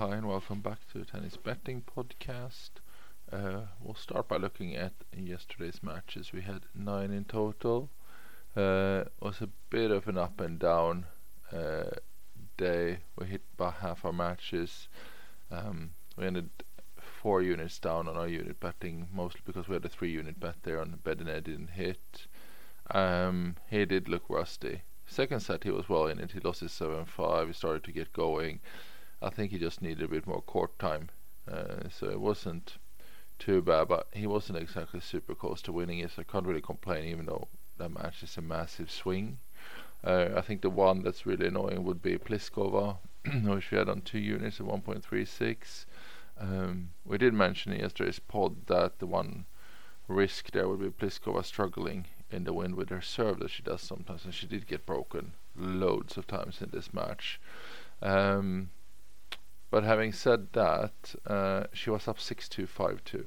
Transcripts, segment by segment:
Hi and welcome back to the Tennis Betting Podcast. We'll start by looking at yesterday's matches. We had 9 in total. Was a bit of an up and down day. We hit about half our matches. We ended 4 units down on our unit betting, mostly because we had a 3 unit bet there on Bedene didn't hit. He did look rusty. Second set he was well in it. He lost his 7-5. He started to get going. I think he just needed a bit more court time, so it wasn't too bad, but he wasn't exactly super close to winning it, so I can't really complain, even though that match is a massive swing. I think the one that's really annoying would be Pliskova, which she had on 2 units at 1.36. We did mention in yesterday's pod that the one risk there would be Pliskova struggling in the wind with her serve that she does sometimes, and she did get broken loads of times in this match. But having said that, she was up 6-2, 5-2.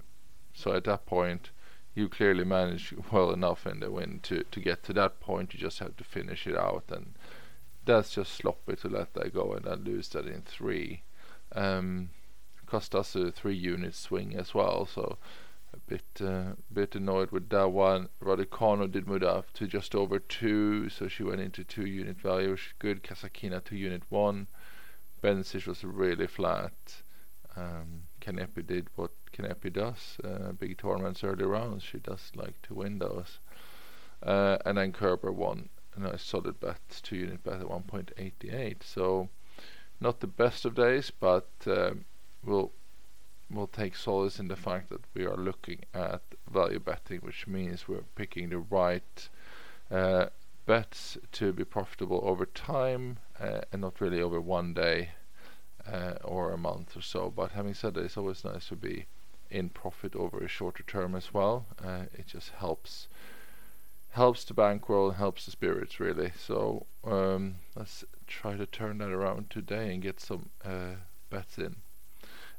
So at that point, you clearly managed well enough in the win to get to that point. You just have to finish it out, and that's just sloppy to let that go and then lose that in 3. Cost us a 3-unit swing as well, so a bit annoyed with that one. Radikano did move up to just over 2, so she went into 2-unit value, which is good. Kasakina 2-unit 1. Benzisch was really flat. Kenepi did what Kenepi does. Big tournaments, early rounds, she does like to win those. And then Kerber won a nice solid bet, 2-unit bet at 1.88. So not the best of days, but we'll take solace in the fact that we are looking at value betting, which means we're picking the right bets to be profitable over time, and not really over one day or a month or so. But having said that, it's always nice to be in profit over a shorter term as well. It just helps the bankroll, helps the spirits really. So let's try to turn that around today and get some bets in.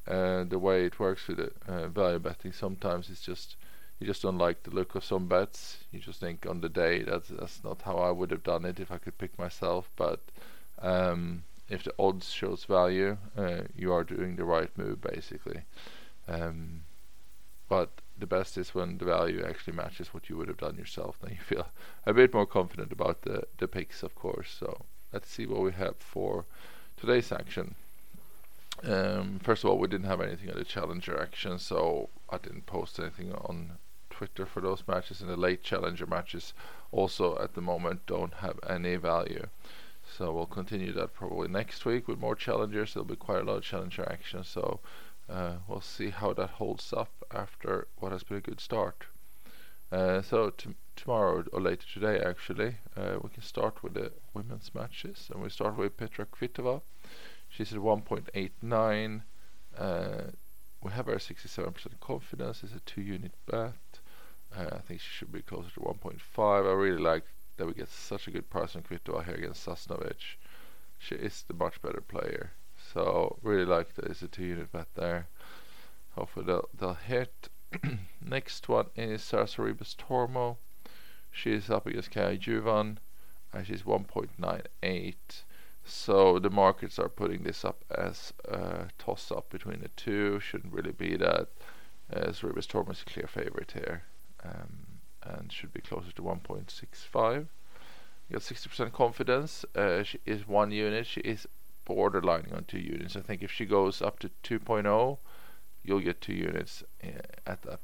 The way it works with the value betting sometimes is just you just don't like the look of some bets. You just think on the day that's not how I would have done it if I could pick myself. But if the odds shows value, you are doing the right move basically. But the best is when the value actually matches what you would have done yourself. Then you feel a bit more confident about the picks, of course. So let's see what we have for today's action. First of all, we didn't have anything on the challenger action, so I didn't post anything on Twitter for those matches, and the late challenger matches also at the moment don't have any value, so we'll continue that probably next week with more challengers. There'll be quite a lot of challenger action, so we'll see how that holds up after what has been a good start. So tomorrow or later today actually, we can start with the women's matches, and we start with Petra Kvitova. She's at 1.89. We have her 67% confidence. It's a 2-unit bet. I think she should be closer to 1.5. I really like that we get such a good price on Kvitova here against Sasnovich. She is the much better player. So really like that it's a 2-unit bet there. Hopefully they'll hit. Next one is Sara Sorribes Tormo. She is up against Kaja Juvan, and she's 1.98. So the markets are putting this up as a toss-up between the two. Shouldn't really be that, as Sorribes Tormo is a clear favorite here, and should be closer to 1.65. You got 60% confidence. She is 1 unit. She is borderlining on 2 units. I think if she goes up to 2.0, you'll get 2 units at that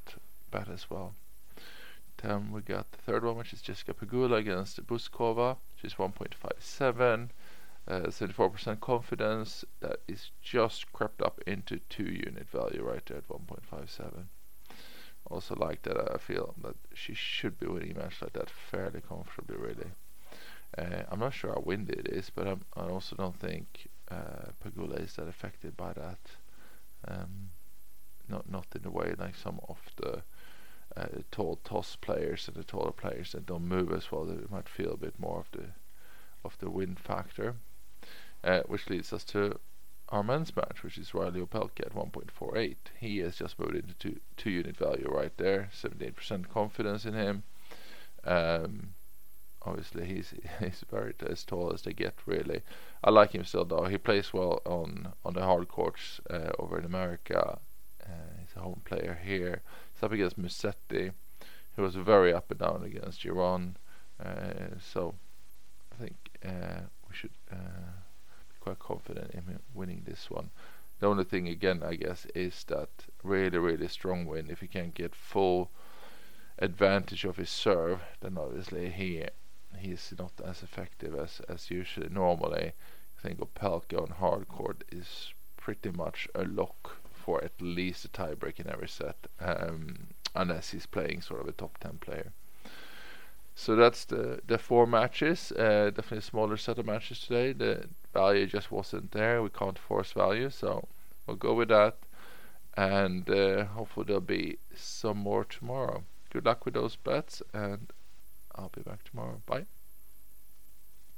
bet as well. Then we got the third one, which is Jessica Pegula against Buskova. She's 1.57. 74% confidence. That is just crept up into 2-unit value right there at 1.57. Also like that, I feel that she should be winning a match like that fairly comfortably really. I'm not sure how windy it is, but I also don't think Pegula is that affected by that. Not in a way like some of the tall toss players and the taller players that don't move as well. They might feel a bit more of the win factor. Which leads us to our men's match, which is Riley Opelka at 1.48. He has just moved into 2-unit value right there. 78% confidence in him. Obviously he's about as tall as they get really. I like him still though. He plays well on the hard courts over in America. He's a home player here. He's up against Musetti, who was very up and down against Giron. So I think we should be quite confident in him winning this one. The only thing again, I guess, is that really, really strong win. If he can get full advantage of his serve, then obviously he's not as effective as usually. Normally, I think Opelka on hard court is pretty much a lock for at least a tiebreak in every set, unless he's playing sort of a top 10 player. So that's the four matches. Definitely a smaller set of matches today. The value just wasn't there. We can't force value, so we'll go with that. And hopefully there'll be some more tomorrow. Good luck with those bets, and I'll be back tomorrow. Bye.